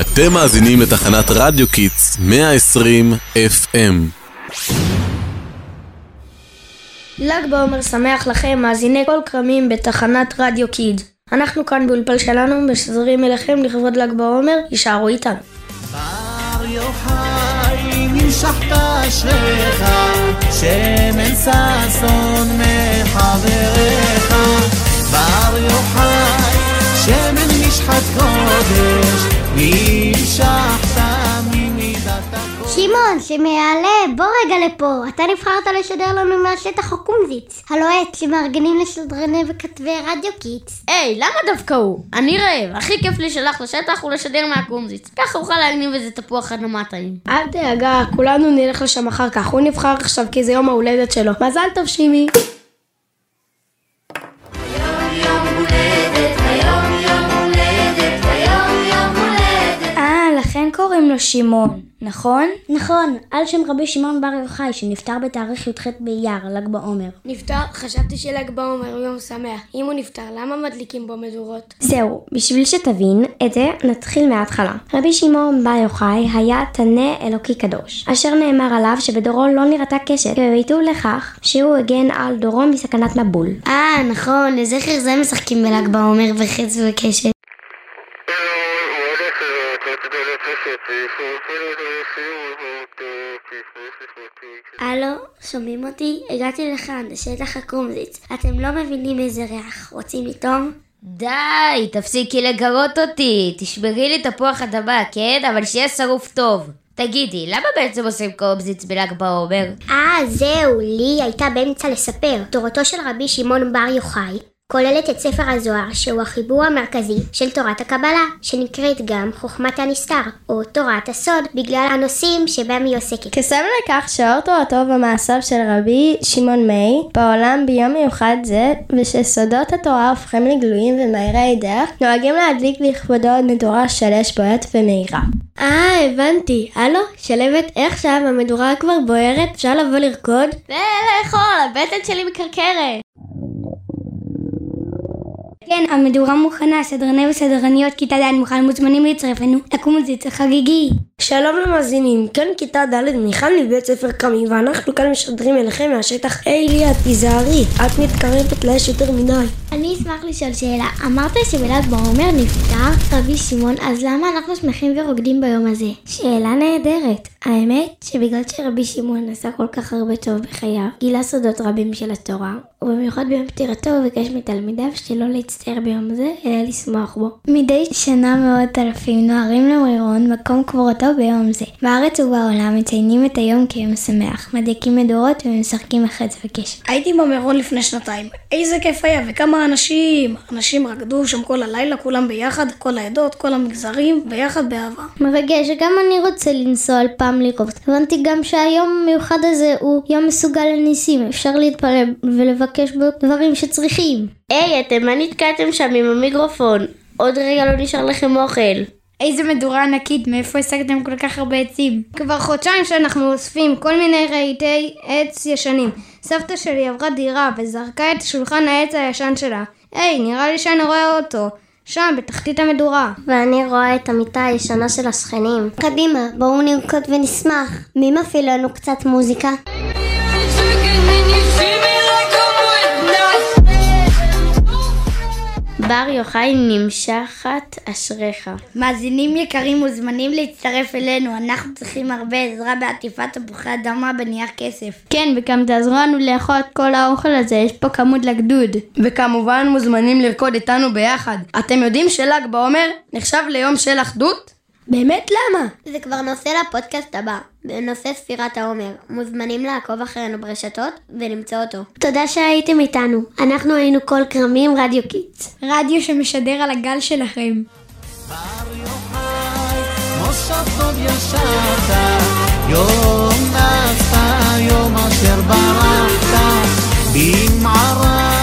אתם מאזינים לתחנת רדיו קידס 120 FM. ל"ג בעומר שמח לכם, מאזיני כל קרמים בתחנת רדיו קידס. אנחנו כאן באולפל שלנו משזרים אליכם לכבוד ל"ג בעומר, יישארו איתנו. בר יוחאי נמשכת אשריך, שמן ששון מחבריך. בר יוחאי שמן משחת קודש, נמשכת ממידת הקודש. שמעון שמעלה, בוא רגע לפה, אתה נבחרת לשדר לנו מהשטח הקומזיץ, הלוהט שמארגנים לשדרני וכתבי רדיו קידס. היי, למה דווקא הוא? אני רעב, הכי כיף להישלח לשטח ולשדר מהקומזיץ, ככה אוכל להגניב איזה תפוח אדמה טעים. אל דאגה, כולנו נלך לשם אחר כך, הוא נבחר עכשיו כי זה יום ההולדת שלו. מזל טוב שימי. קוראים לו שמעון, נכון? נכון, על שם רבי שמעון בר יוחאי שנפטר בתאריך י"ח באייר, ל"ג בעומר. נפטר? חשבתי של"ג בעומר הוא יום שמח. אם הוא נפטר, למה מדליקים בו מדורות? זהו, בשביל שתבין את זה, נתחיל מההתחלה. רבי שמעון בר יוחאי היה תנא אלוקי קדוש, אשר נאמר עליו שבדורו לא נראתה קשת, והביטו לכך שהוא הגן על דורו מסכנת מבול. נכון, לזכר זה משחקים בל"ג בעומר וחץ וקשת. הלו, שומעים אותי? הגעתי לכאן, לשטח הקומזיץ. אתם לא מבינים איזה ריח. רוצים לטעום? די, תפסיקי לגרות אותי. תשברי לי תפוח אדמה, כן? אבל שיהיה שרוף טוב. תגידי, למה בעצם עושים קומזיץ בל"ג בעומר? זהו, לי הייתה באמצע לספר. תורתו של רבי שמעון בר יוחאי כוללת את ספר הזוהר, שהוא החיבור המרכזי של תורת הקבלה, שנקראת גם חוכמת הנסתר, או תורת הסוד, בגלל הנושאים שבהם היא עוסקת. כסף לכך שאור תורתו ומעשיו של רבי שמעון מאי בעולם ביום מיוחד זה, ושסודות התורה הופכים לגלויים ומהירי דרך, נוהגים להדליק לכבודו מדורה שלש בועט ומהירה. הבנתי. הלו, שלבת, איך שם? המדורה כבר בוערת? אפשר לבוא לרקוד? ולאכול, הבטן שלי מקרקרת. כן, המדורה מוכנה, סדרני וסדרניות כיתה ד' מוזמנים להצטרפנו לקומזיץ החגיגי. שלום למאזינים, כאן כיתה ד' מיכל מבית ספר קרמי, ואנחנו כאן משדרים אליכם מהשטח. איליה, תיזהרי, את מתקרבת לאש יותר מדי. אני אשמח לשאול שאלה, אמרת שבל"ג בעומר נפטר רבי שמעון, אז למה אנחנו שמחים ורוקדים ביום הזה? שאלה נהדרת. האמת שבגלל שרבי שמעון עשה כל כך הרבה טוב בחייו, גילה סודות רבים של התורה, ובמיוחד ביום פטירתו הוא ביקש מתלמידיו שלא להצטער ביום זה, אלא לשמוח בו. מדי שנה מאות אלפים נוהרים למירון, מקום קבורתו ביום זה. בארץ ובעולם מציינים את היום כיום שמח, מדליקים מדורות ומשחקים בחץ וקשת. הייתי במירון לפני שנתיים, איזה כיף היה וכמה אנשים! אנשים רקדו שם כל הלילה, כולם ביחד, כל העדות, כל המגזרים, ביחד באהבה. מרגש, גם אני רוצה לנסוע על פעם לראות. הבנתי גם שהיום המיוחד הזה הוא יום מסוגל לניסים, אפשר להתפלל ולבקש בו דברים שצריכים. אתם מה נתקעתם שם עם המיקרופון? עוד רגע לא נשאר לכם אוכל. איזה מדורה ענקית, מאיפה השגתם כל כך הרבה עצים? כבר חודשיים שאנחנו אוספים כל מיני רעיתי עץ ישנים. סבתא שלי עברה דירה וזרקה את שולחן העץ הישן שלה. נראה לי שאני רואה אותו. שם, בתחתית המדורה. ואני רואה את המיטה הישנה של השכנים. קדימה, בואו נרקוד ונשמח. מי מפעיל לנו קצת מוזיקה? בר יוחאי נמשכת אשריך. מאזינים יקרים מוזמנים להצטרף אלינו, אנחנו צריכים הרבה עזרה בעטיפת תפוחי אדמה בנייר כסף. כן, וגם תעזרו לנו לאכול את כל האוכל הזה, יש פה כמות לגדוד. וכמובן מוזמנים לרקוד איתנו ביחד. אתם יודעים של"ג בעומר נחשב ליום של אחדות? באמת למה? זה כבר נושא לפודקאסט הבא, בנושא ספירת העומר. מוזמנים לעקוב אחרינו ברשתות ולמצוא אותו. תודה שהייתם איתנו, אנחנו היינו כל קרמים רדיו קידס. רדיו שמשדר על הגל שלכם. בר יוחאי, מושב טוב ישבת, יום נעשה, יום אשר ברחת, במערה.